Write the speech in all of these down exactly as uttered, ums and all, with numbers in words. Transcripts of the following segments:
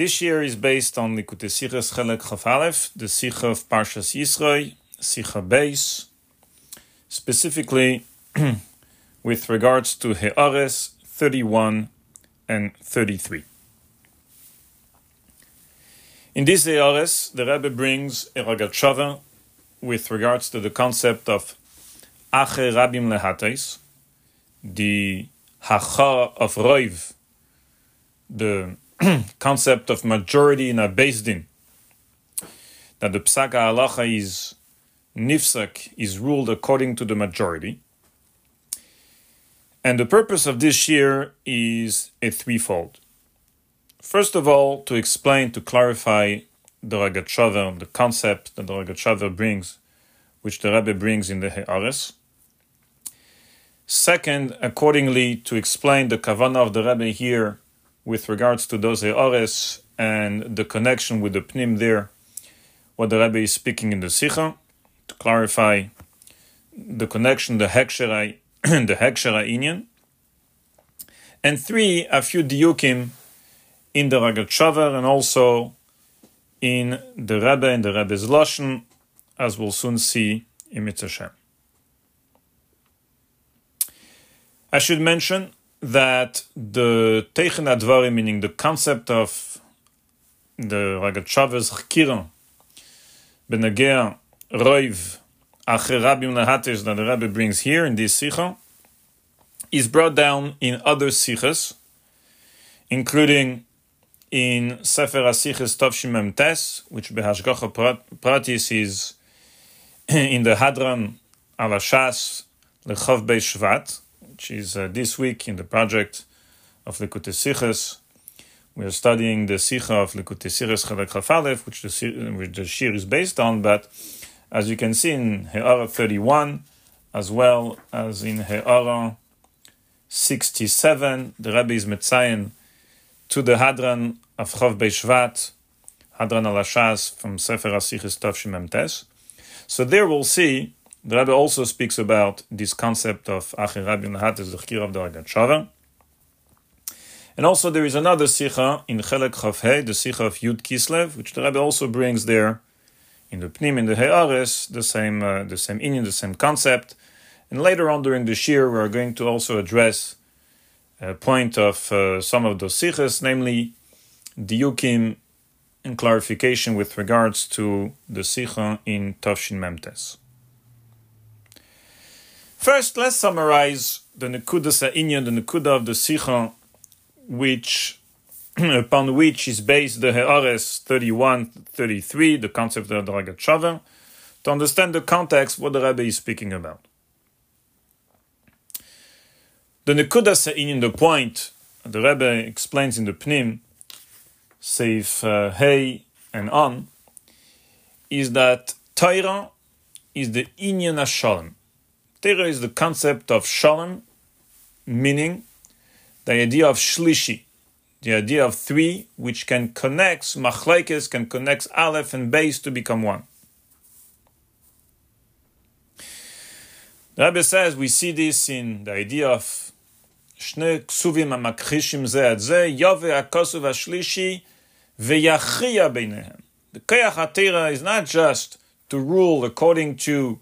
This year is based on Likute Sichos Chelek Chav, the Sicha of Parshas Yisrael, Sicha Beis, specifically with regards to He'ores thirty-one and thirty-three. In this He'ores, the Rebbe brings Eragat Shavah with regards to the concept of Ache Rabbim Lehatais, the hachar of roiv, the concept of majority in a Beis Din, that the psak halacha is nifsak, is ruled according to the majority. And the purpose of this year is a threefold. First of all, to explain, to clarify the Rogatchover, the concept that the Rogatchover brings, which the Rebbe brings in the He'ores. Second, accordingly, to explain the kavanah of the Rebbe here with regards to Dosei Ores and the connection with the Pnim there, what the Rebbe is speaking in the Sicha, to clarify the connection, the Hekshera, the Hekshera Inyan. And three, a few diukim in the Rogatchover and also in the Rebbe and the Rebbe's Lashon, as we'll soon see in Mitz Hashem. I should mention that the Teichen Advari, meaning the concept of the Rogatchover's Chkiron, Benagea Roiv Ache Rabbim Lehatais, that the Rebbe brings here in this Sicha, is brought down in other Sichas, including in Sefer HaSichas Tav Shin Lamed Dalet, which Behashgacha Pratis is in the Hadran Al Shas Lechav Beis Shvat, which is uh, this week in the project of Likute Sichas. We are studying the Sicha of Likute Sichas Chelek Chav, which the which the Shir is based on, but as you can see in He'ara thirty-one, as well as in He'ara sixty-seven, the Rebbe is Metzayin to the Hadran of Chav Beis Shvat, Hadran Al Shas from Sefer HaSichas Tav Shin Lamed Dalet. So there we'll see, the Rebbe also speaks about this concept of Ache Rabbim Lehatais, the Chkir of the Rogatchover. And also there is another Sicha in Chelek Chav, the Sicha of Yud Kislev, which the Rebbe also brings there in the Pnim, in the He'ores, the same uh, the same inyan, the same concept. And later on during the Shir, we are going to also address a point of uh, some of those sichas, namely diukim and clarification with regards to the sicha in Tav Shin Mem Tes. First, let's summarize the nekuda sa'inyan, the nekuda of the sicha, which upon which is based the He'ores thirty-one thirty-three, the concept of the Rogatchover, to understand the context what the Rebbe is speaking about. The nekuda sa'inyan, the point, the Rebbe explains in the Pnim, Seif uh, Hey and on, is that Torah is the inyan HaShalom. Torah is the concept of Shalom, meaning the idea of Shlishi, the idea of three, which can connect, Machlekes can connect Aleph and Beis to become one. The Rebbe says we see this in the idea of Shnei Ksuvim HaMakchishim Zeh Ad Zeh, Yove HaKosuv HaShlishi Ve'yachriya Beinehem. The Koyach HaTorah is not just to rule according to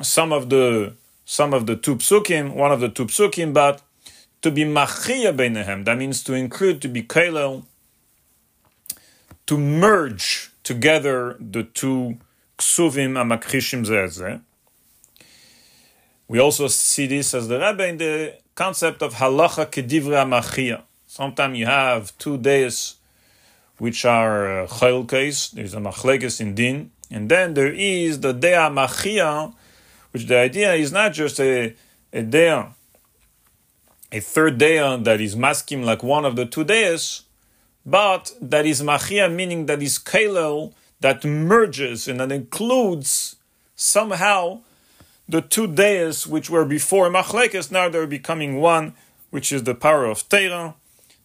some of the some of the two psukim, one of the two psukim, but to be Machriya Beinehem. That means to include, to be Kelel, to merge together the two Ksuvim HaMakchishim Zeh Ad Zeh. We also see this as the Rebbe in the concept of Halacha kedivra machia. Sometimes you have two days which are Chelkes, uh, there's a Machlekes in Din, and then there is the Dea Machia, which the idea is not just a, a Dea, a third Dea that is maskim like one of the two days, but that is Machia, meaning that is Kelel, that merges and that includes somehow the two deis which were before Machlekes, now they're becoming one, which is the power of Torah,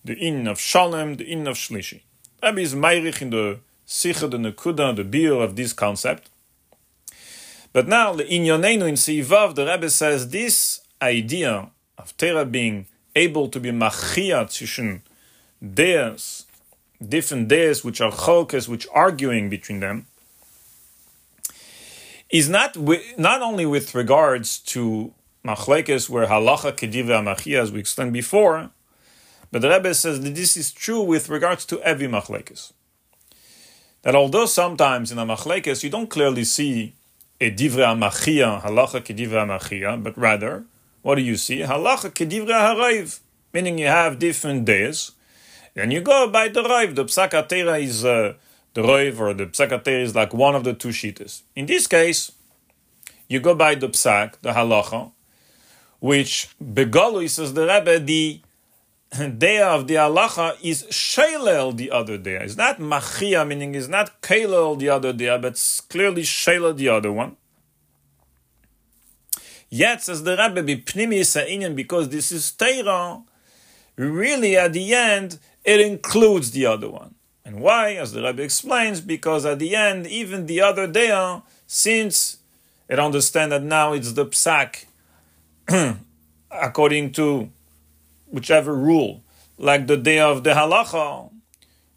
the in of Shalom, the in of Shlishi. Rebbe is Meirich in the Sicha, the Nekuda, the Biur of this concept. But now, the Inyoneinu in Seivav, the Rebbe says this idea of Torah being able to be Machia Tzishin deis, different days, which are cholkes, which arguing between them, is not with, not only with regards to machlekes, where halacha kedivra machia, as we explained before, but the Rebbe says that this is true with regards to every machlekes. That although sometimes in a machlekes you don't clearly see a divra machia, halacha kedivra machia, but rather, what do you see? Halacha kedivra harayv, meaning you have different days, then you go by the raiv. The psak atera is uh, the raiv, or the psak atera is like one of the two shittas. In this case, you go by the psak, the halacha, which begolui, says the Rebbe, the day of the halacha is shailel the other day. It's not machia, meaning it's not kailel the other day, but it's clearly shailel the other one. Yet, says the Rebbe, bipnimi sa'inyan, because this is teira, really at the end, it includes the other one. And why? As the Rebbe explains, because at the end, even the other day, since it understands that now it's the psak, according to whichever rule, like the day of the halacha,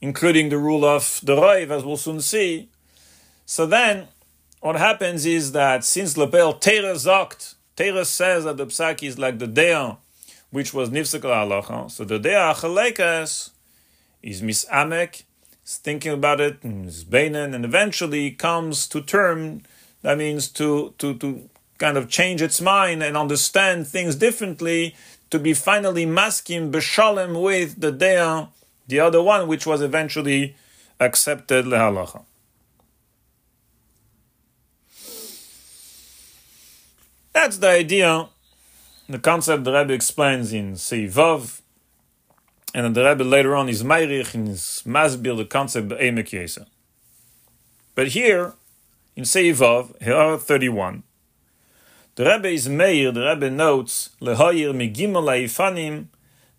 including the rule of the raiv, as we'll soon see. So then, what happens is that since Lepel Teira zokt, Teira says that the psak is like the day which was nifsek halacha, so the day achalekas is misamek, is thinking about it, and is beinen, and eventually comes to term. That means to to to kind of change its mind and understand things differently, to be finally maskim b'shalem with the day, the other one, which was eventually accepted lehalacha. That's the idea, the concept the Rebbe explains in Seivav, and then the Rebbe later on is Meirich in his Masbir, the concept B'Eimek Yesa. But here, in Seivav, Ha'ar thirty-one, the Rebbe is Meir, the Rebbe notes, Lehoyir Migimel Ha'ifanim,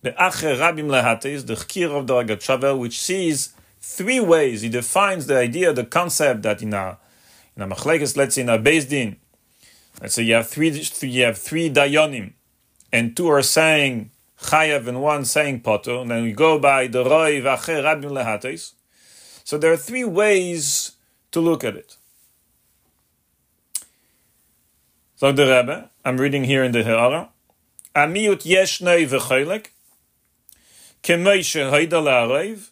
Be'Ache Rabbim Lehatais, the Chkir of the Eragat Shavah, which sees three ways. He defines the idea, the concept that in a, in a Machlekes, let's say in a Beis Din, let's say you have three, you have three dayanim, and two are saying chayav and one saying potur, and then we go by the roi v'acher rabim lehates. So there are three ways to look at it. So the Rebbe, I'm reading here in the Heara, Amiyut yeshnei v'cholek, kemei shehoida le'areiv,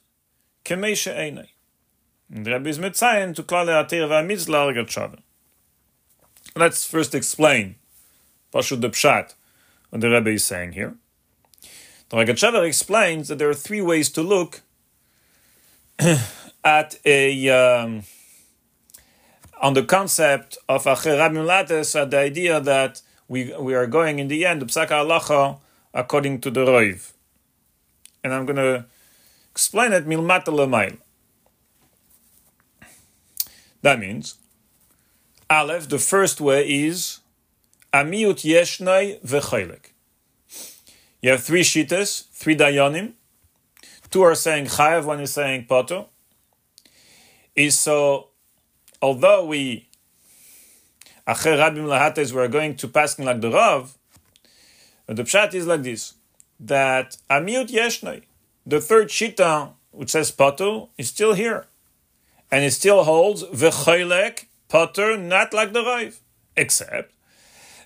kemei she'enei. And the Rebbe is mitzayin to Klalei HaTorah VehaMitzvos l'Eragat Shavah. Let's first explain Pashut the Pshat, what the Rebbe is saying here. The Eragat Shavah explains that there are three ways to look at a um, on the concept of Acher Rabbim Lattes, at the idea that we we are going in the end of Psak Halacha according to the Roiv, and I'm going to explain it milmata lemail. That means, Aleph, the first way is Amiyut Yeshnei V'Cholek. You have three shittas, three dayanim. Two are saying Chayav, one is saying Poter. Is so, although we Acher Rabbim Lehates, we are going to paskin like the Rav, the pshat is like this: that Amiyut Yeshnei, the third shitta which says Poter, is still here, and it still holds V'Cholek. Potter, not like the Rav, except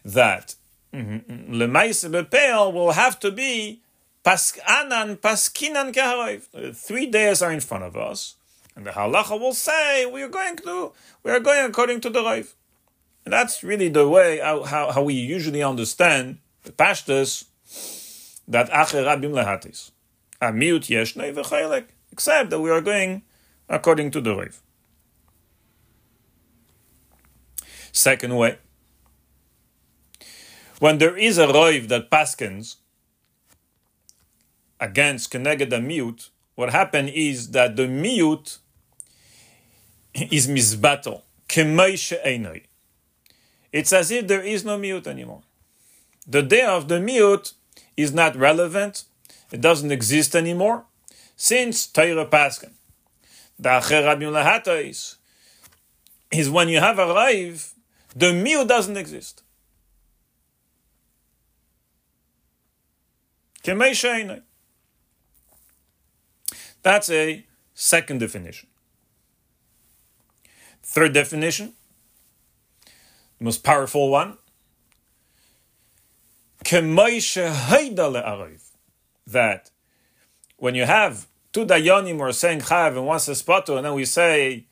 that Lemaise Bepeil will have to be Paskanan, Paskinan Keharav. Three days are in front of us, and the halacha will say we are going to we are going according to the Rav. And that's really the way how, how, how we usually understand the Pashtus that Acher Rabbim Lehatis, Amiyut Yeshnei V'Cholek, except that we are going according to the Rav. Second way, when there is a roiv that paskins against keneged the miut, what happens is that the miut is misbatel, kemei she'enoi. It's as if there is no miut anymore. The day of the miut is not relevant, it doesn't exist anymore, since Torah paskin. The Acher Rabbim Lehatais is when you have a roiv, the miut doesn't exist. That's a Second definition. Third definition, the most powerful one, that when you have two dayanim or saying chav and one says patur, and then we say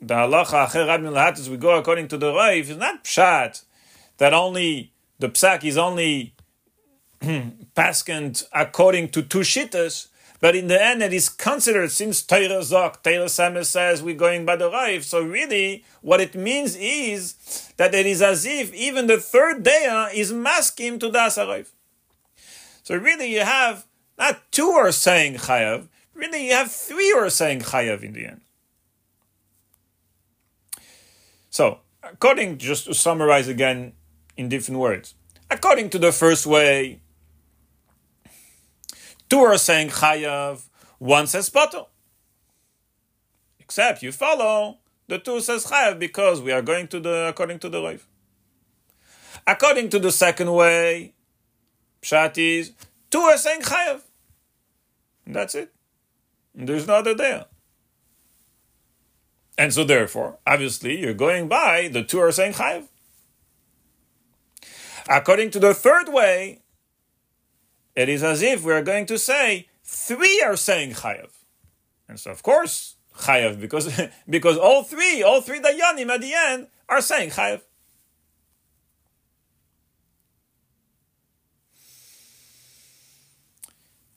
the halacha Ache Rabbim Lehatais, we go according to the Rav, it's not pshat that only the psak is only paskant according to two shittas, but in the end it is considered, since Torah Zok, Torah Sames says we're going by the Rav, so really what it means is that it is as if even the third daya is maskim to the Asarav. So really you have not two are saying chayav, really you have three are saying chayav in the end. So, according, just to summarize again in different words, according to the first way, two are saying chayav, one says patur. Except you follow the two says chayav because we are going to the according to the Rav. According to the second way, pshat is two are saying chayav. And that's it. And there's no other there. And so therefore, obviously, you're going by the two are saying chayav. According to the third way, it is as if we are going to say three are saying chayav. And so of course, chayav, because, because all three, all three dayanim at the end are saying chayav.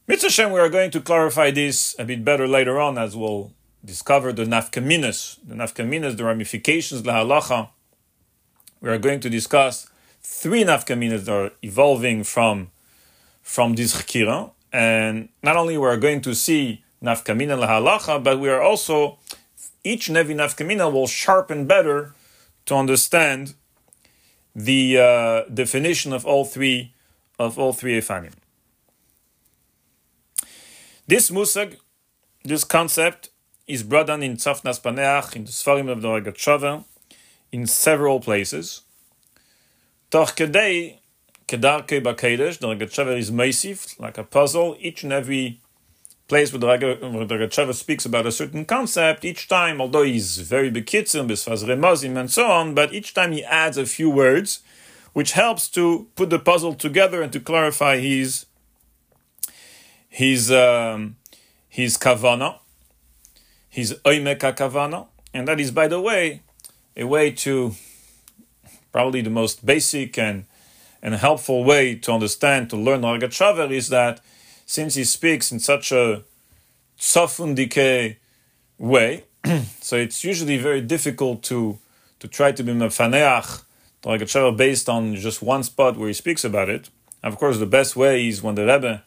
Mitzvah Shem, we are going to clarify this a bit better later on as we'll discover the nafkaminas, the nafkaminas, the ramifications, la halacha. We are going to discuss three nafkaminas that are evolving from, from this chikira. And not only we are going to see nafkamina la halacha, but we are also, each nevi nafkamina will sharpen better to understand the uh, definition of all three, of all three efanim. This musag, this concept, is brought down in Tzafnas Paneach, in the Sfarim of the Rogatchover, in several places. Toch kedei, kedarke b'kedesh, the Rogatchover is massive, like a puzzle. Each and every place where the Rogatchover speaks about a certain concept, each time, although he's very bekitzim, b'sfaz remozim, and so on, but each time he adds a few words, which helps to put the puzzle together and to clarify his, his, um, his kavanah, his oimeka kavana, and that is, by the way, a way to, probably the most basic and, and helpful way to understand, to learn Rogatchover, is that since he speaks in such a tsofundike way, so it's usually very difficult to, to try to be mefaneach Rogatchover based on just one spot where he speaks about it. Of course, the best way is when the Rebbe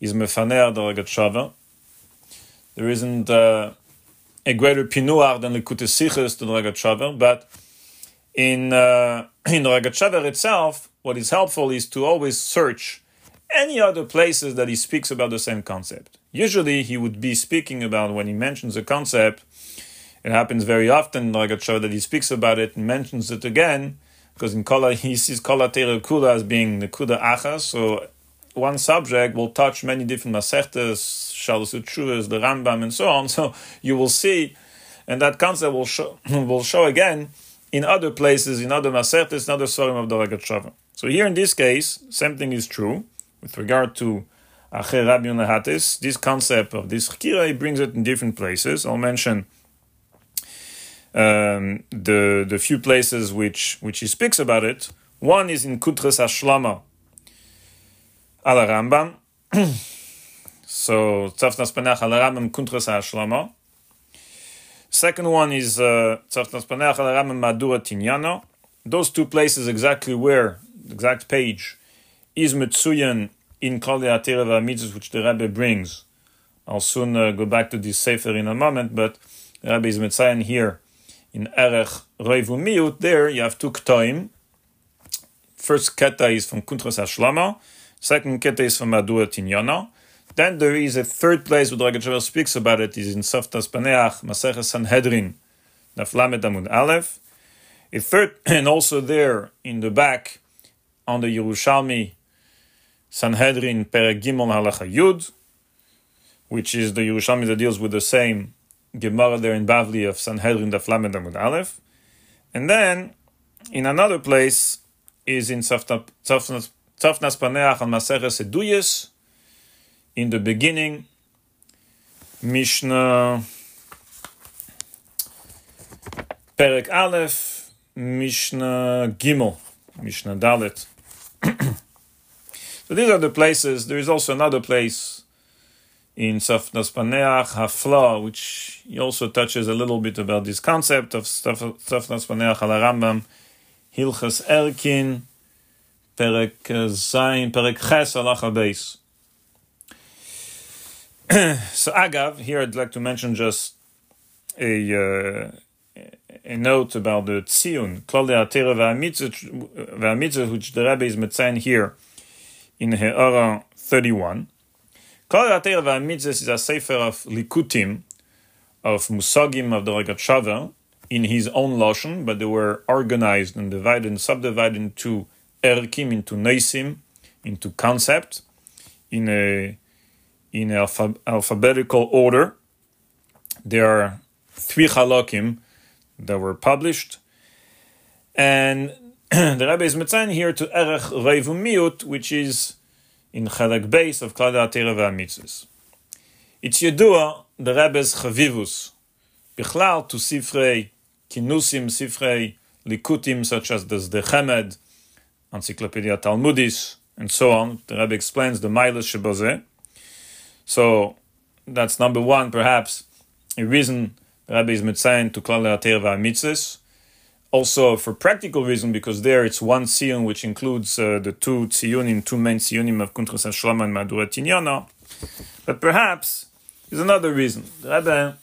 is mefaneach Rogatchover. There isn't Uh, a greater pinuar than Likute Sichos to the Rogatchover, but in uh, in the Rogatchover itself, what is helpful is to always search any other places that he speaks about the same concept. Usually, he would be speaking about, when he mentions a concept, it happens very often in the Rogatchover that he speaks about it and mentions it again, because in Kola, he sees Kola Teira Kula as being Nekuda Achas, so one subject will touch many different masertes, Shalos Utshuas, the Rambam, and so on. So you will see, and that concept will show, will show again in other places, in other masertes, in other sorim of the Rogatchover. So here in this case, same thing is true with regard to Ache Rabbim Lehatais. This concept of this chikira, he brings it in different places. I'll mention um, the the few places which which he speaks about it. One is in Kuntres HaShlama ala Rambam. So, Tzafnas Paneach ala Rambam Kuntres HaShlama. Second one is Tzafnas Paneach ala Rambam Madura Tinyana. Those two places exactly where, the exact page, is Metsuyan in Klalei HaTorah VehaMitzvos, which the Rebbe brings. I'll soon uh, go back to this Sefer in a moment, but the Rebbe is Metsuyan here in Erech Reiv U'Miut. There you have two Ktoim. First Keta is from Kuntres HaShlama. Second kete is from Madura Tinyana. Then there is a third place where Rogatchover speaks about it, is in Tzafnas Paneach, Masechah Sanhedrin, Naflamet Amud Aleph. A third, and also there in the back, on the Yerushalmi, Sanhedrin, Perek Gimel Halacha Yud, which is the Yerushalmi that deals with the same Gemara there in Bavli of Sanhedrin Daf Lamed Amud Aleph. And then, in another place, is in Tzafnas Paneach and Maserah Seduyes, in the beginning, Mishnah Perek Aleph, Mishnah Gimel, Mishnah Dalet. So these are the places. There is also another place in Tzafnas Paneach, Hafla, which he also touches a little bit about this concept of Tzafnas Paneach al Rambam, Hilchas Erkin, Perek Zayin, Perek Ches, Halacha Beis. So Agav, here I'd like to mention just a, uh, a note about the Tzion, Klalei HaTorah VehaMitzvos, which the Rebbe is metzayin here in He'ara thirty-one. Klalei HaTorah VehaMitzvos is a sefer of Likutim, of Musagim of the Eragat Shavah, in his own Lashon, but they were organized and divided and subdivided into Erkim, into Neisim, into concept, in a in a alphab- alphabetical order. There are three Halakim that were published. And the Rebbe is metzayin here to Erech Reiv U'Miut, which is in Chelek Beis of Klalei HaTorah VehaMitzvos. It's Yedua, the Rebbe's Chavivus, Bichlal to Sifrei Kinusim, Sifrei Likutim, such as the Zdei Chemed, Encyclopedia Talmudis, and so on. The Rebbe explains the Milas Shebozeh. So that's number one, perhaps, a reason the Rebbe is metzayin to Klalei HaTorah VehaMitzvos. Also, for practical reason, because there it's one tzion, which includes uh, the two tzionim, two main tzionim of Kuntres HaShlama and Madura Tinyana. But perhaps there's another reason. The Rebbe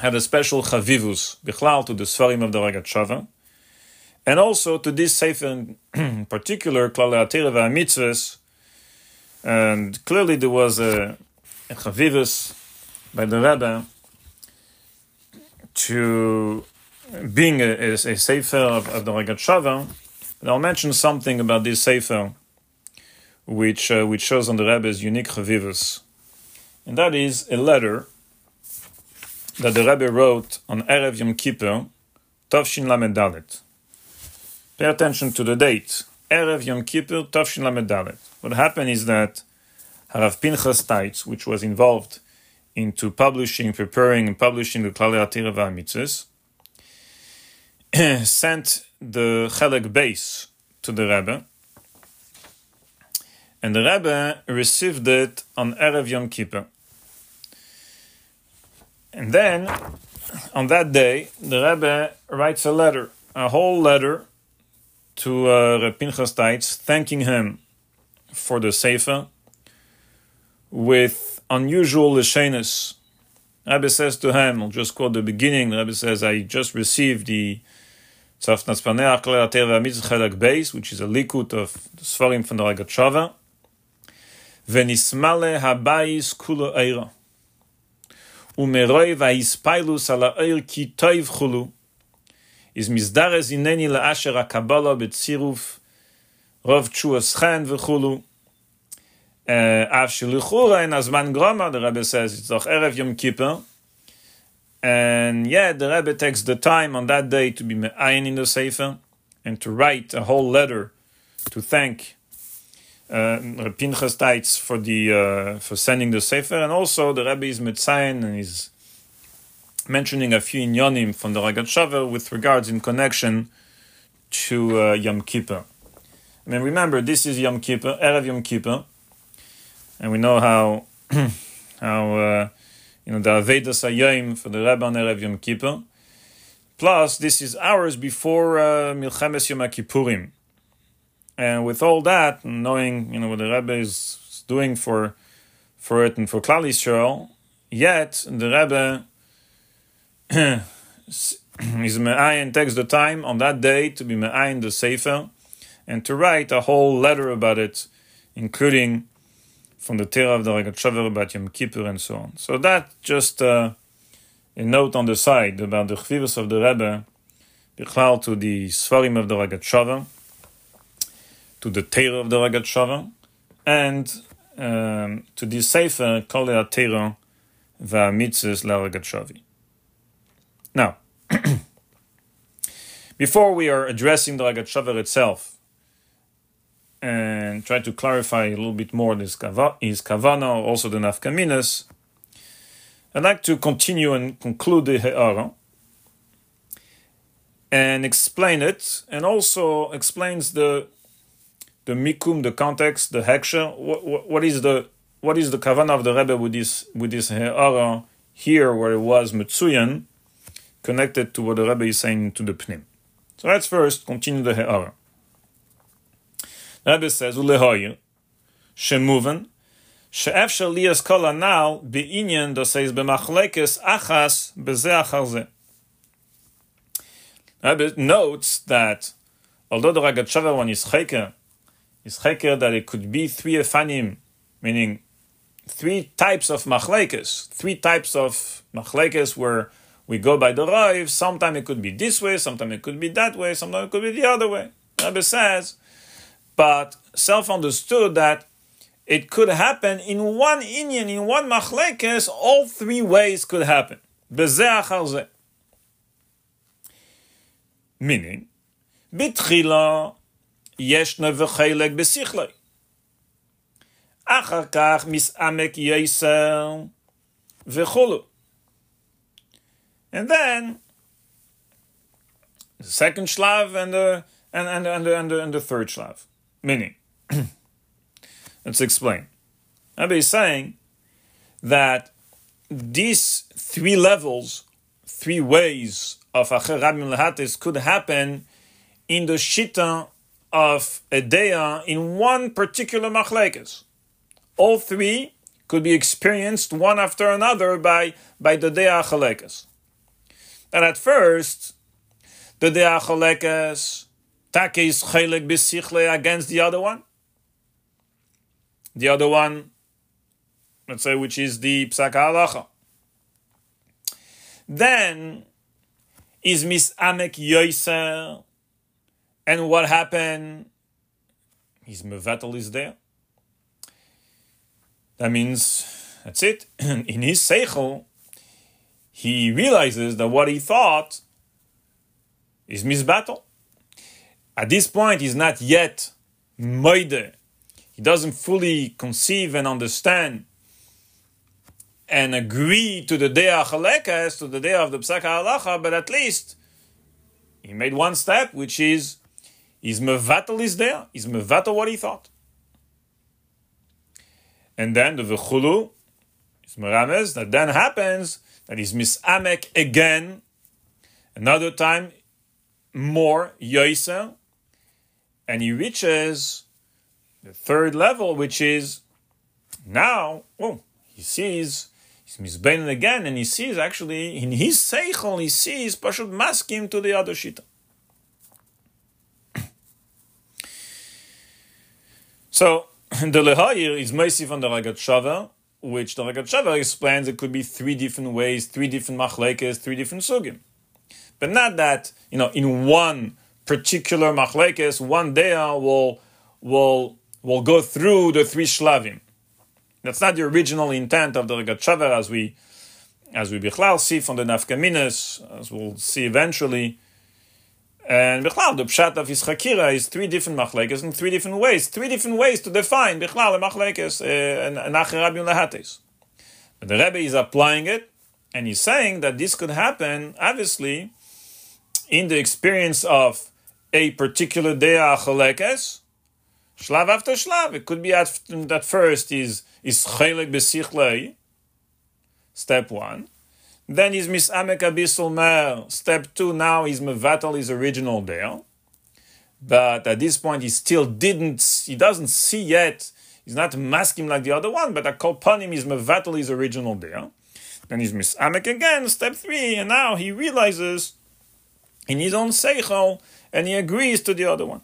had a special chavivus, bichlal, to the Sfarim of the Eragat Shavah, and also to this sefer in particular, Klalei HaTorah VehaMitzvos. And clearly there was a, a chavivus by the Rebbe to being a, a, a sefer of, of the Eragat Shavah. And I'll mention something about this sefer, which uh, which shows on the Rebbe's unique chavivus, and that is a letter that the Rebbe wrote on Erev Yom Kippur, Tav Shin Lamed Dalet. Pay attention to the date, Erev Yom Kippur, Tav Shin Lamed Dalet. What happened is that Harav Pinchas Teitz, which was involved into publishing, preparing and publishing the Klalei HaTorah VehaMitzvos, sent the Chelek Beis to the Rebbe, and the Rebbe received it on Erev Yom Kippur. And then, on that day, the Rebbe writes a letter, a whole letter, to uh, Reb Pinchas Teitz, thanking him for the Sefer, with unusual lishenus. Rebbe says to him, I'll just quote the beginning, the Rebbe says, I just received the Tzafnas Paneach Klalei HaTorah VehaMitzvos Chelek Beis, which is a likut of the Sfarim from the Eragat Shavah, Venismale habayis kulo eira. Umeroi vayispilus ala eir ki toiv chulu. Is mizdarez ineni laasher hakabala betziruf rov tshuaschen v'chulu. Av shilichura in azman grama, the Rebbe says, it's doch Erev Yom Kippur. And yeah, the Rebbe takes the time on that day to be me'ayin in the Sefer and to write a whole letter to thank Uh, Pinchas Teitz for the uh, for sending the sefer, and also the Rebbe is metzayin and is mentioning a few inyonim from the Eragat Shavah with regards in connection to uh, Yom Kippur. I mean, remember this is Yom Kippur, Erev Yom Kippur, and we know how how uh, you know the Avedas Hayom for the Rebbe on Erev Yom Kippur. Plus, this is hours before uh, Milchemes Yom HaKippurim. And with all that, knowing you know what the Rebbe is doing for for it and for Klalei Yisrael, yet the Rebbe is me'ayin, takes the time on that day to be me'ayin the Sefer and to write a whole letter about it, including from the Torah of the Eragat Shavah about Yom Kippur and so on. So that just uh, a note on the side about the chivus of the Rebbe, bichlal to the Sfarim of the Eragat Shavah, to the Torah of the Eragat Shavah, and um, to the Sefer Klalei HaTorah VehaMitzvos Eragat Shavah. Now, before we are addressing the Eragat Shavah itself and try to clarify a little bit more this his kavana, also the nafkaminas, I'd like to continue and conclude the he'ara and explain it, and also explains the the mikum, the context, the heksha. What, what, what is the what is the kavana of the Rebbe with this with this he'ara here, where it was metzuyan, connected to what the Rebbe is saying to the pnim. So let's first continue the he'ara. The Rebbe says, "Ulehoyu shemuven she'efshar liyas kol hanal beinyan doseis b'machlekes achas b'zeh achar zeh." Rebbe notes that although the Eragat Shavah one is cheker, is cheker that it could be three efanim, meaning three types of machlekes, three types of machlekes where we go by the Rav. Sometimes it could be this way, sometimes it could be that way, sometimes it could be the other way. Rebbe says, but self understood that it could happen in one inyan, in one machlekes, all three ways could happen. Bezeh achar zeh. Meaning, bitchila yeshne v'chelek b'sichlei. Achar kach misamek yeiser v'chulu. And then the second shlav and the and and and the and the, and the third shlav. Meaning, let's explain. Rebbe is saying that these three levels, three ways of Ache Rabbim Lehatais could happen in the shita of Edeya in one particular machlekes. All three could be experienced one after another by by the Deya Chalekes. And at first, the Deah Cholekes, Take is Chelek B'Sichle against the other one. The other one, let's say, which is the Psak HaHalacha. Then, is Misamek Yoiser, and what happened? His Mevatel is there. That means, that's it. In his Seichel, he realizes that what he thought is misbattle. At this point, he's not yet moide. He doesn't fully conceive and understand and agree to the Deah Chalekes, to the Deah of the Psak HaHalacha, but at least he made one step, which is, his mevatel is there, his mevatel what he thought. And then the V'chulu, his merames, that then happens, that is misamek again, another time, more yoiser, and he reaches the third level, which is now, oh, he sees, he's misbeinen again, and he sees actually, in his seichel, he sees pashut maskim to the other shita. So, the lehayir is meisif on the Eragat Shavah, which the Eragat Shavah explains it could be three different ways, three different machlekes, three different sugim. But not that, you know, in one particular machlekes, one deah will, will, will go through the three shlavim. That's not the original intent of the Eragat Shavah, as we, as we bichlal see from the nafkaminas, as we'll see eventually. And bichlal, the pshat of his chakira is three different machlekes in three different ways, three different ways to define bichlal machlekes and Ache Rabbim Lehatais. But the Rebbe is applying it, and he's saying that this could happen, obviously, in the experience of a particular deah chalekes, shlav after shlav. It could be at, that first is is chelek b'sichlei, step one. Then is misamek abisul mer, step two, now is mevatel his original deal. But at this point, he still didn't, he doesn't see yet, he's not masking like the other one, but a kolpanim is mevatel his original deal. Then is misamek again, step three, and now he realizes in his own seichel, and he agrees to the other one.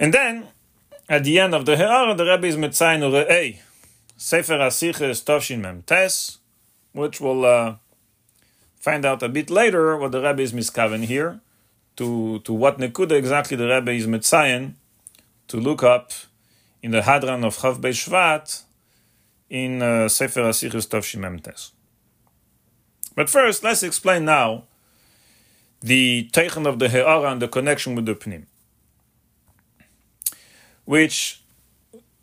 And then, at the end of the He'ara, the Rebbe is Metzayin Re'ei, Sefer HaSichas Tav Shin Mem Tes, which we'll uh, find out a bit later what the Rebbe is miskaven here, to, to what nekuda exactly the Rebbe is metzayin, to look up in the Hadran of Chav Beis Shvat in uh, Sefer HaSichas Tav Shin Lamed Tes. But first, let's explain now the teichen of the he'ara and the connection with the pnim, which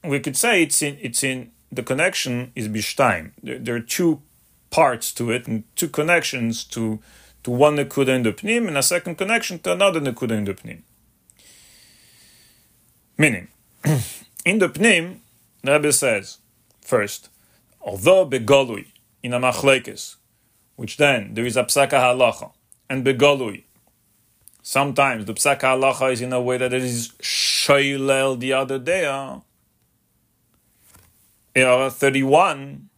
we could say it's in it's in the connection is bishtaim. There, there are two parts to it and two connections to to one nekuda in the pnim and a second connection to another nekuda in the pnim. Meaning, in the pnim, the Rebbe says first, although begolui in a machlekes, which then there is a psaka halacha. And begolui, sometimes the psaka halacha is in a way that it is shoylel the other day. Era thirty-one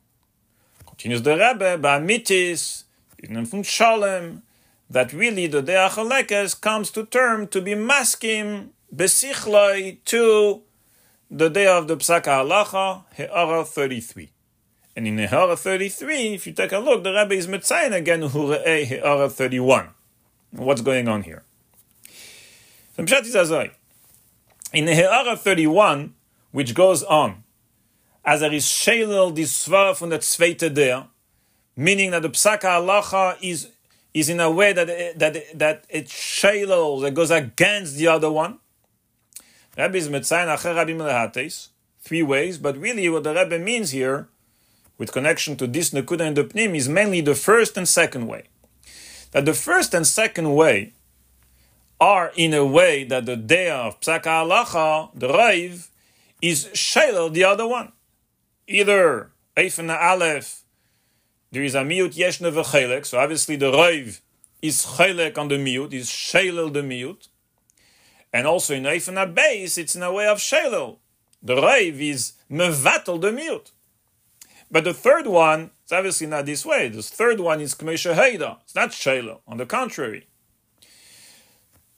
continues the Rebbe ba'amitis in from shalem that really the deah chalekes comes to term to be maskim besichloi to the day of the psaka halacha era thirty-three. And in He'ara thirty-three, if you take a look, the Rebbe is metzayin again, Hu Re'ei He'ara thirty-one. What's going on here? In He'ara thirty-one, which goes on, as there is Sheilel Disvar from the Tzveite Dea, meaning that the Psaka Halacha is, is in a way that it, that it, that it's Sheilel, that goes against the other one. Rebbe is metzayin Ache Rabbim Lehatais, three ways, but really what the Rebbe means here, with connection to this nekuda and the pnim, is mainly the first and second way. That the first and second way are in a way that the day of psaka halacha, the raiv, is sheilel the other one. Either eifena aleph, there is a miut yeshne v'chelek, so obviously the raiv is chelek on the miut, is sheilel the miut. And also in eifena beis, it's in a way of sheilel. The raiv is mevatel the miut. But the third one, it's obviously not this way. The third one is K'mei Sheheida. It's not Sheila. On the contrary.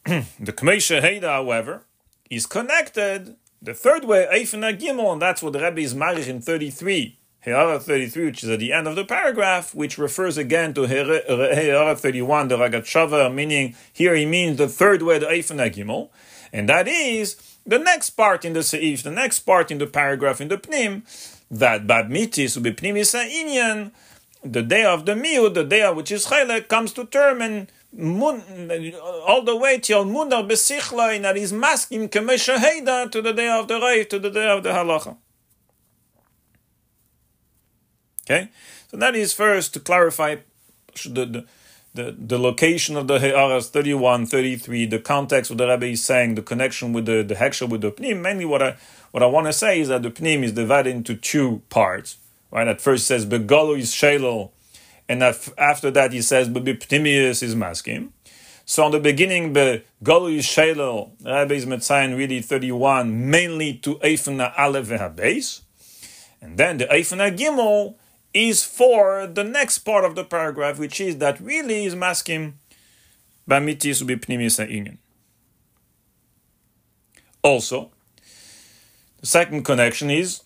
The K'mei Sheheida, however, is connected. The third way, Eifena Gimel, and that's what the Rebbe is marich in thirty-three. He'ara thirty-three, which is at the end of the paragraph, which refers again to He'ara thirty-one, the Eragat Shavah, meaning here he means the third way, the Eifena Gimel. And that is the next part in the Seif, the next part in the paragraph in the Pnim, that bad mitis ubipnimis inyan, the day of the miut, the day which is chelek, comes to term and mun, all the way till mundar besichla, and that is masking kemesha heida to the day of the raiv, to the day of the halacha. Okay, so that is first to clarify the the, the, the location of the he'aras thirty-one, thirty-three, the context of the Rebbe is saying, the connection with the the heksha with the pnim. Mainly what I. What I want to say is that the Pnim is divided into two parts. Right? At first it says, Begolo is Sheilol, and af- after that he says, Beptimius is Maskim. So on the beginning, Begolo is Sheilol, Rabbi is Metzayin, really thirty-one, mainly to Eifena Aleph veHabeis. And then the Eifena Gimel is for the next part of the paragraph, which is that really is Maskim, Bamitis Beptimius Ha'inyan. Also, the second connection is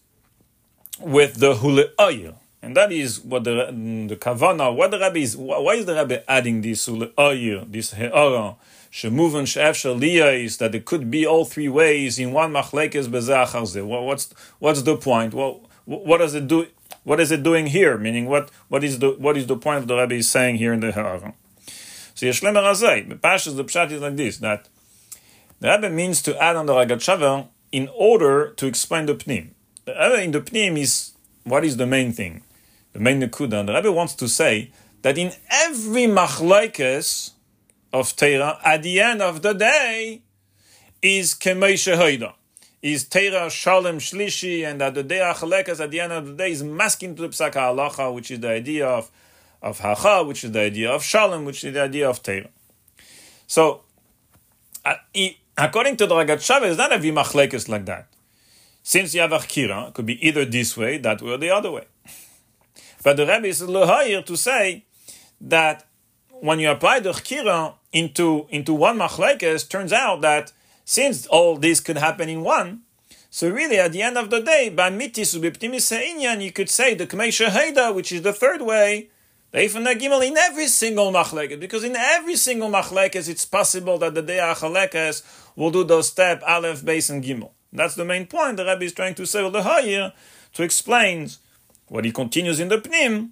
with the hule'ayir. And that is what the, the Kavanah, what the Rebbe is, why is the Rebbe adding this hule'ayir, this he'ara, shemuvan she'ef shaliyais, that it could be all three ways in one machlekes bezeh achar zeh. What's what's the point? Well, what does it do? What is it doing here? Meaning, what what is the what is the point of the Rebbe is saying here in the he'ara? So Yeshlem Razay, the Pashas, the Pshat is like this, that the Rebbe means to add on the Ragat Shavah in order to explain the pnim. The Rebbe in the pnim is, what is the main thing? The main nekuda. The Rebbe wants to say that in every machlekes of Teira, at the end of the day, is kemei shehoida. Is Teira shalem shlishi, and at the day achlekes, at the end of the day, is masking to the psaka halacha, which is the idea of, of hacha, which is the idea of shalem, which is the idea of Teira. So, uh, it, according to the Ragat Shavah, it's not a vimachlekes like that. Since you have a chkira, it could be either this way, that way, or the other way. But the Rebbe is lehoyer to say that when you apply the chkira into, into one machlekes, turns out that since all this could happen in one, so really at the end of the day, by mitis ubiptimis ha'inyan, you could say the k'mei sheheida, which is the third way, In every single machlekes, because in every single machlekes, it's possible that the day achalekes will do those step aleph, beis, and gimel. That's the main point the Rebbe is trying to say with the Hoyer, to explain what he continues in the Pnim,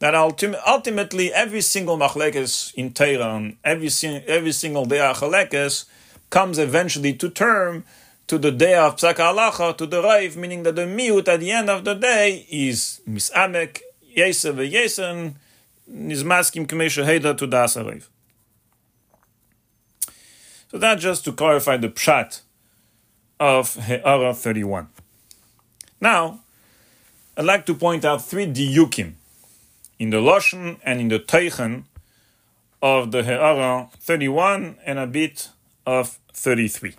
that ultim- ultimately every single machlekes in Tehran, every sing- every single day achalekes comes eventually to term to the day of Psak Halacha, to the Raif, meaning that the miut at the end of the day is misamek yeser veyeser. So that's just to clarify the pshat of He'ara thirty-one. Now, I'd like to point out three diyukim in the Loshen and in the Teichen of the He'ara thirty-one and a bit of thirty-three.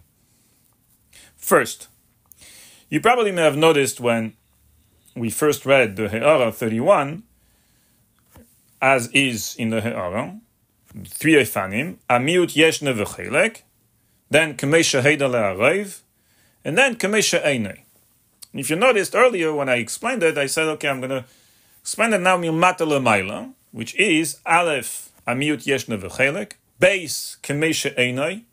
First, you probably may have noticed when we first read the He'ara thirty-one, as is in the He'ara, three Efanim, Amiut Yeshne V'Chelek, then Kamesha Heida Le'Arev, and then Kamesha Einei. If you noticed earlier when I explained it, I said, okay, I'm going to explain it now, Milmata Le'Maila, which is Aleph, Amiut Yeshne V'Chelek, Beis, Kamesha Einei,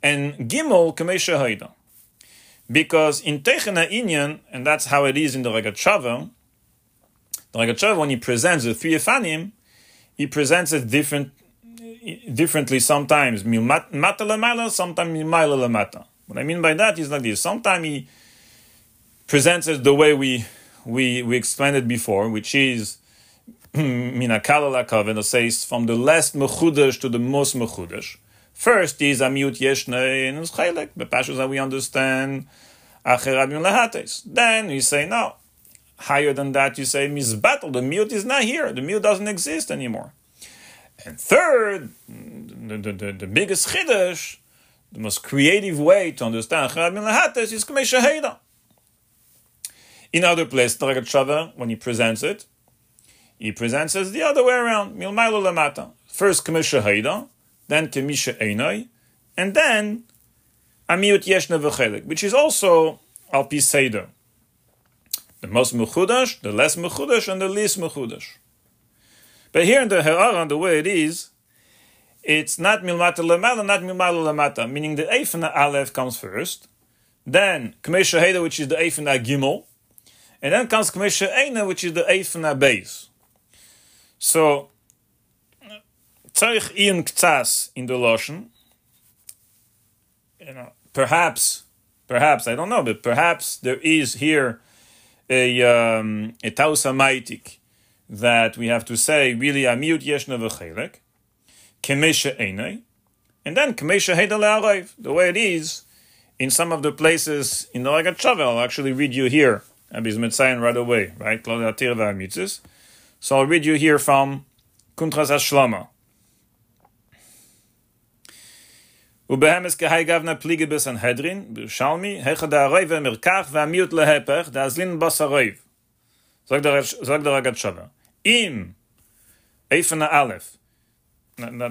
and Gimel, Kamesha Heida. Because in Teichen HaInyan, and that's how it is in the Rogatchover, The Rogatchover, when he presents the three Efanim, he presents it different, differently sometimes. Mata lemala, sometimes mimaila lemata. What I mean by that is like this. Sometimes he presents it the way we we, we explained it before, which is minakala lakaven, it says from the last mechudesh to the most mechudesh. First is amiut yeshnei and chelek, the passages that we understand, Ache Rabbim Lehatais. Then we say, no. Higher than that, you say, misbattle, the miut is not here. The miut doesn't exist anymore. And third, the, the, the, the biggest chiddush, the most creative way to understand Rabbim Lehates is Kamesha Heida. In other places, the Rogatchover, when he presents it, he presents it the other way around, Milmailo Lamata. First Kamesha Heida, then Kamesha Einai, and then Amiut Yeshne V'Chelek, which is also Al Pi Seder. The most mechudash, the less mechudash, and the least mechudash. But here in the He'ara, the way it is, it's not milmata lemala, not milmala lemata, meaning the eifena aleph comes first, then k'mesha heida, which is the eifena gimel, and then comes k'mesha eina, which is the eifena beis. So, tzarich iun k'tzas in the Loshen, you know, perhaps, perhaps, I don't know, but perhaps there is here a um, a taus hamaitik that we have to say really amiut yeshna v'chelek k'mesha einai, and then k'mesha heida le'arev. The way it is in some of the places in the Rogatchover, I'll actually read you here. I'll be mitzayin right away, right? Klalei HaTorah VehaMitzvos. So I'll read you here from Kuntres HaShlama. Ubehemes kehai gavna plige bes an hedrin, Yerushalmi, hecha da areiv emirkach, v'amiut lehepech, da azlin bas areiv. Zog der Rogatchover. Im, eifen ha'alef.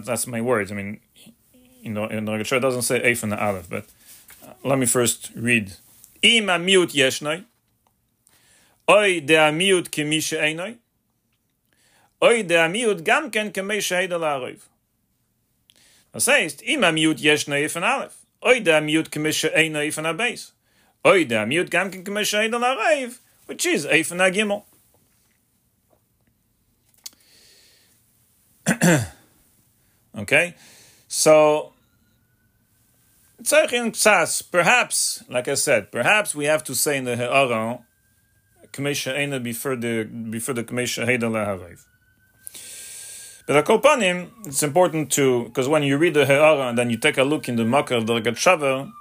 That's my words. I mean, in the Rogatchover it doesn't say eifen ha'alef, but let me first read. Im amiut yeshnoi, oi de amiut kemi she'einoi, oi de amiut gamken kemei she'eida la'areiv. It says, "Im amiut yeshna efen aleph, oid amiut k'mesha eina efen abeis, oid amiut gamkin k'mesha eina la'reiv, which is efen agimel." Okay, so tzarichin ksas. Perhaps, like I said, perhaps we have to say in the He'ara k'mesha eina before the before the k'mesha eina la'reiv. But Akopanim, it's important to, because when you read the He'ara and then you take a look in the Makar of the Rogatchover,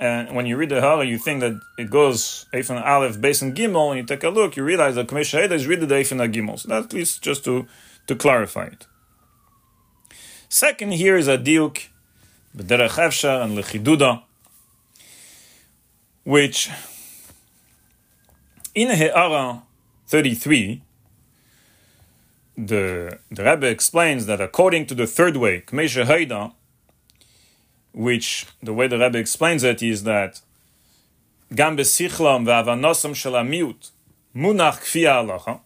and when you read the He'ara, you think that it goes Eifen Aleph, Beis and Gimel, and you take a look, you realize that K'mesha Heida is really the Eifen Gimel. So that is just to, to clarify it. Second, here is a diuk, B'derech Efshar and Lechiduda, which in He'ara thirty-three, The, the Rebbe explains that according to the third way, K'mesha Heida, which the way the Rebbe explains it is that Gam besichlam ve'avanosam shel hamiut munach k'fi ha'alacha.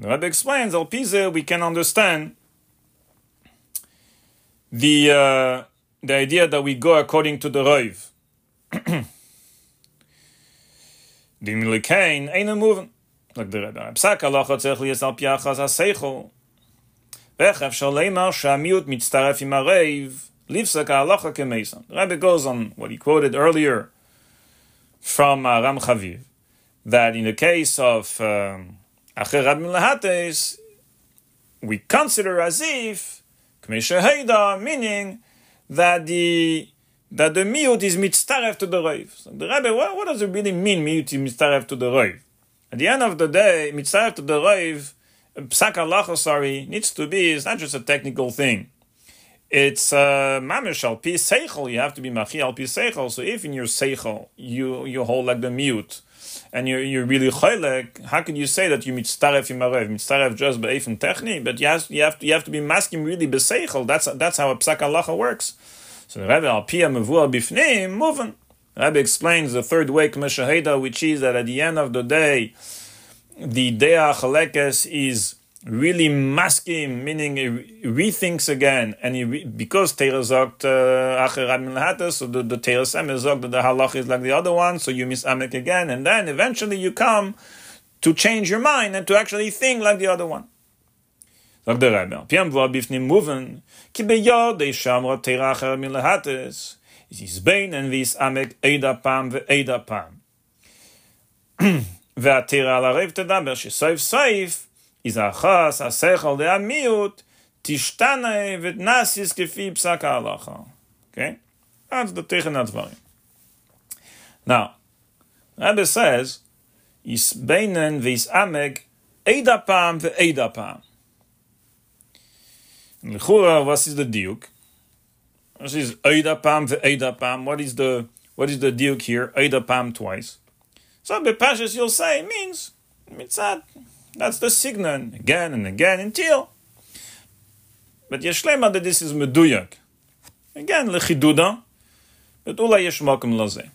The Rebbe explains, Al Pizeh, we can understand the uh, the idea that we go according to the Rav. Dimilikain ain't a moving. Like the Rebbe. Psak halacha tzarich liyas al piachas haseichel. Vechav shaleimar shamiut mitztaref im hareiv. Livsak halacha kemeisam. The Rebbe goes on what he quoted earlier from uh, Ram Chaviv, that in the case of um, Ache Rabbim Lehatais, we consider as if K'meshe Heida, meaning that the that the miut is mitztaref to the Rav. So the Rebbe, what, what does it really mean? Miut is mitztaref to the Rav. At the end of the day, mitzaref to the Rav, psak halacha, sorry, needs to be, it's not just a technical thing. It's mamish al pi seichel. You have to be machi al pi seichel. So if in your seichel you you hold like the miut, and you you really chelek, how can you say that you mitzaref imarev? Mitzaref just be'efen techni, but you have you have to you have to be masking really beseichel. That's that's how a psak halacha works. So the Rebbe al pi amavua bifneim moving. Rebbe explains the third way, which is that at the end of the day, the Dea Chalekes is really masking, meaning he rethinks again, and he re- because Teira zogt Acher Rabbim Lehatais, so the, the Teira Sameh zogt that the halach is like the other one, so you misamek again, and then eventually you come to change your mind and to actually think like the other one. Zog the Rebbe, Piam v'o bifnim muven, ki beyod eishamro Teira Acher Rabbim Lehatais. His bain and this amek eida pam ve eida pam. Ve'atira ala rev tedaber she soif soif is achas asechal de amiut tishtane vet nasis kefi psak halacha. Okay, that's the techen advarim. Now, Rebbe says his bain and this amek eida pam ve eida pam. L'chura, what is the diuk? This is Eida Pam ve Eida Pam. What is the what is the deal here? Eida Pam twice. So Bepashas you'll say means mitzad. That's the signal again and again until. But Yeshlema that this is meduyak. Again lechiduda, but ula yeshmakum laze.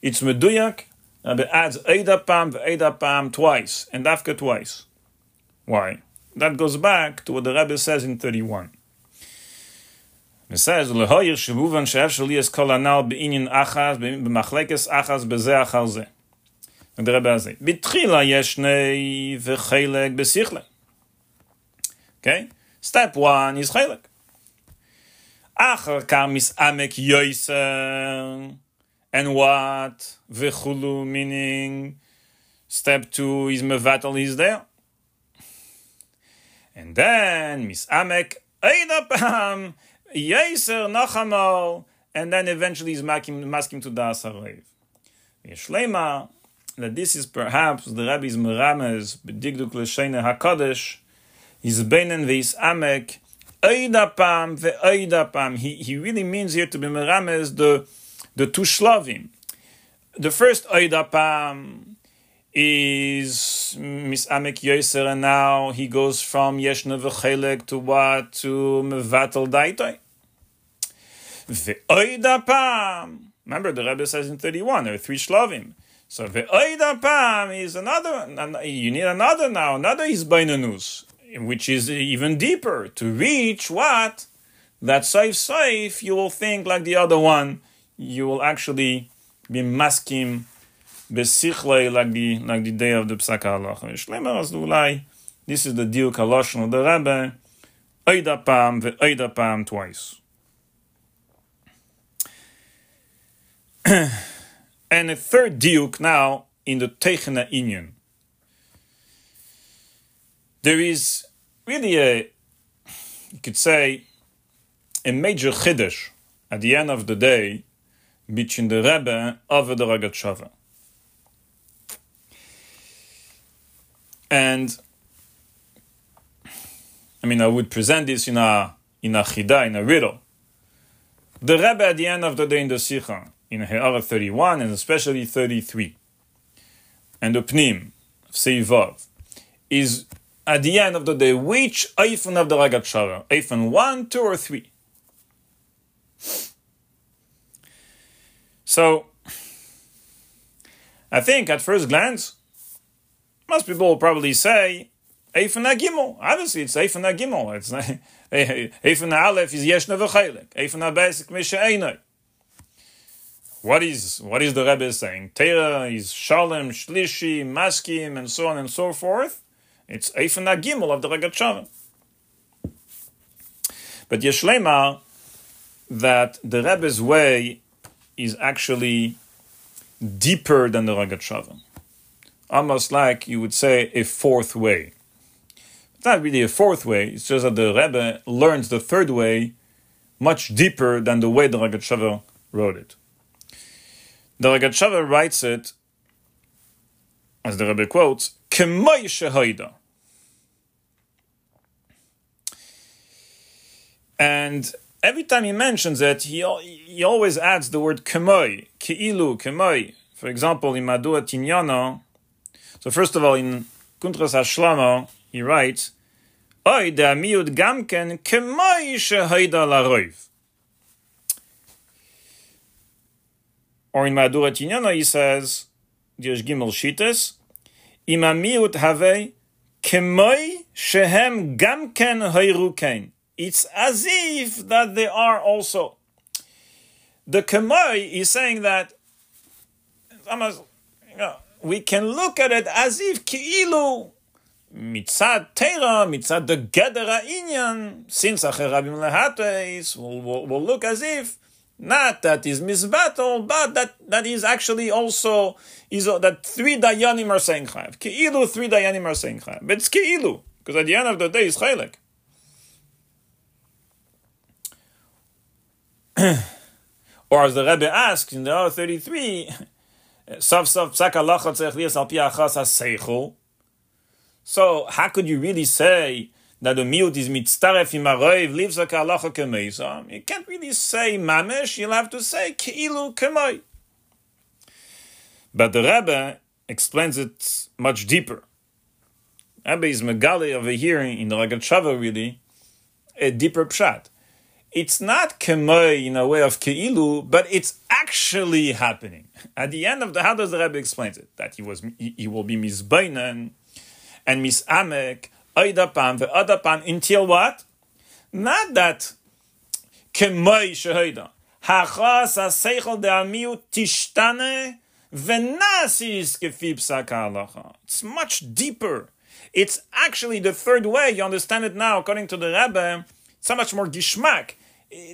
It's meduyak. And it adds Eida Pam ve Eida Pam twice and afka twice. Why? That goes back to what the Rebbe says in thirty-one. It says, "Lehoyer shemuvan she'ef sheli es kol anal be'inyan achas b'machlekes achas b'zeh achar zeh." And the Rebbe says, "B'tchila yeshnei v'chelek b'sichle." Okay, step one is chelek. Achar kam misamek yoiser, and what v'chulu, meaning step two is mevatel is there, and then misamek eidapam. Yeser nachamal, and then eventually is masking, masking to das harev. Yeshleima, that this is perhaps the Rabbi's merames b'digduk l'sheine hakadosh. His benen ve'is amek eidapam ve'eidapam. He he really means here to be merames the the two shlavim. The first eidapam is misamek yoser, and now he goes from yeshne v'chelek to what to mevatel daitoi. Ve'oidapam. Remember, the Rebbe says in thirty-one there are three shlavim. So ve'oidapam is another. You need another now. Another is bainanus, which is even deeper to reach what that saif saif. You will think like the other one. You will actually be masking. Besichle, like the like the day of the psak halacha. Shleimer as d'ulai. This is the diuk haloshon of the Rebbe. Eida pam ve eida pam twice. And a third diuk now in the techna inyan. There is really a, you could say, a major chiddush at the end of the day between the Rebbe over the Rogatchover. And I mean, I would present this in a in a chida, in a riddle. The Rebbe at the end of the day in the Sicha, in He'ara thirty-one and especially thirty-three, and the Pnim of Seivav, is at the end of the day which Eifon of the Rogatchover, Eifon one, two, or three. So, I think at first glance. Most people will probably say Eifen HaGimel. Obviously, it's Eifen HaGimel. It's not Eifen HaAleph is Yeshna V'Chelek. Eifen HaBeis K'misha Einai. What is what is the Rebbe saying? Teira is Shalem, Shlishi, Maskim, and so on and so forth. It's Eifen HaGimel of the Eragat Shavah. But yesh leimar that the Rebbe's way is actually deeper than the Eragat Shavah. Almost like you would say a fourth way. It's not really a fourth way, it's just that the Rebbe learns the third way much deeper than the way the Eragat Shavah wrote it. The Eragat Shavah writes it, as the Rebbe quotes, K'moi shehoida. And every time he mentions it, he he always adds the word kemoi, keilu, kemoi. For example, in Madura Tinyana. So first of all, in Kuntres HaShlama, he writes, Oy da miud gamken kemoi shehoida larov. Or in Madura Tinyana, he says, Yesh gimel shites, im miud have kemoi shehem gamken hoyruken. It's as if that they are also. The Kemoi is saying that almost, you know, we can look at it as if Ki'ilu, Mitzad Teira, Mitzad the Gedera Inyan, since Ache Rabbim Lehatais, will will look as if not that is misbattle, but that, that is actually also is that three Dayanim are saying Chayav. Ki'ilu, three Dayanim are saying Chayav. But it's Ki'ilu, because at the end of the day, it's Chelek. Or as the Rebbe asks in the hour thirty-three, so how could you really say that the miut is mitztaref im haroiv lives a halacha k'meisa? You can't really say mamesh. You'll have to say keilu k'moi. But the Rebbe explains it much deeper. Rebbe is megali over here in the Eragat Shavah really a deeper pshat. It's not kemoi in a way of keilu, but it's actually happening. At the end of the, how does the Rebbe explain it? That he was, he, he will be misbeinen and misamek, oidapam ve'odapam until what? Not that kemoi shehoida. Hachas haseichel de'amiu tishtane ve'nasis kefi psak halacha. It's much deeper. It's actually the third way. You understand it now, according to the Rebbe. So much more gishmak.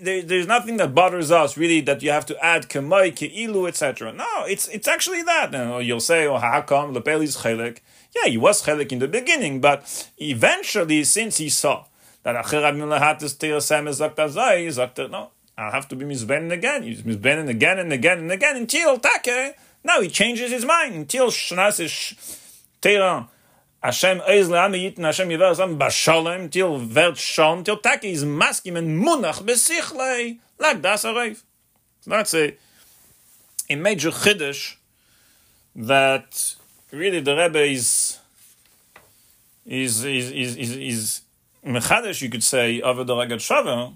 There, there's nothing that bothers us really that you have to add kemoi, keilu, et cetera. No, it's it's actually that. And you'll say, "Oh, how come lepel is chelek?" Yeah, he was chelek in the beginning, but eventually, since he saw that Ache Rabbim Lehatais Teira Sam Zakt Azai Zakt, no, I'll have to be misbenen again. He's misbenen again and again and again until take. Now he changes his mind until Shnas is Teira. Hashem is le'amiyit, and Hashem yiver Hashem b'shalem till vert shalom till taki is maskim and munach besichlei like das areiv. That's a a major chiddush that really the Rebbe is is is is is, is mechadesh, you could say, over the Eragat Shavah,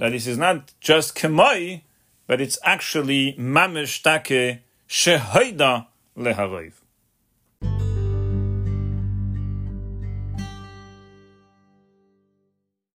that this is not just kemoi, but it's actually mamish take shehoida lehareiv.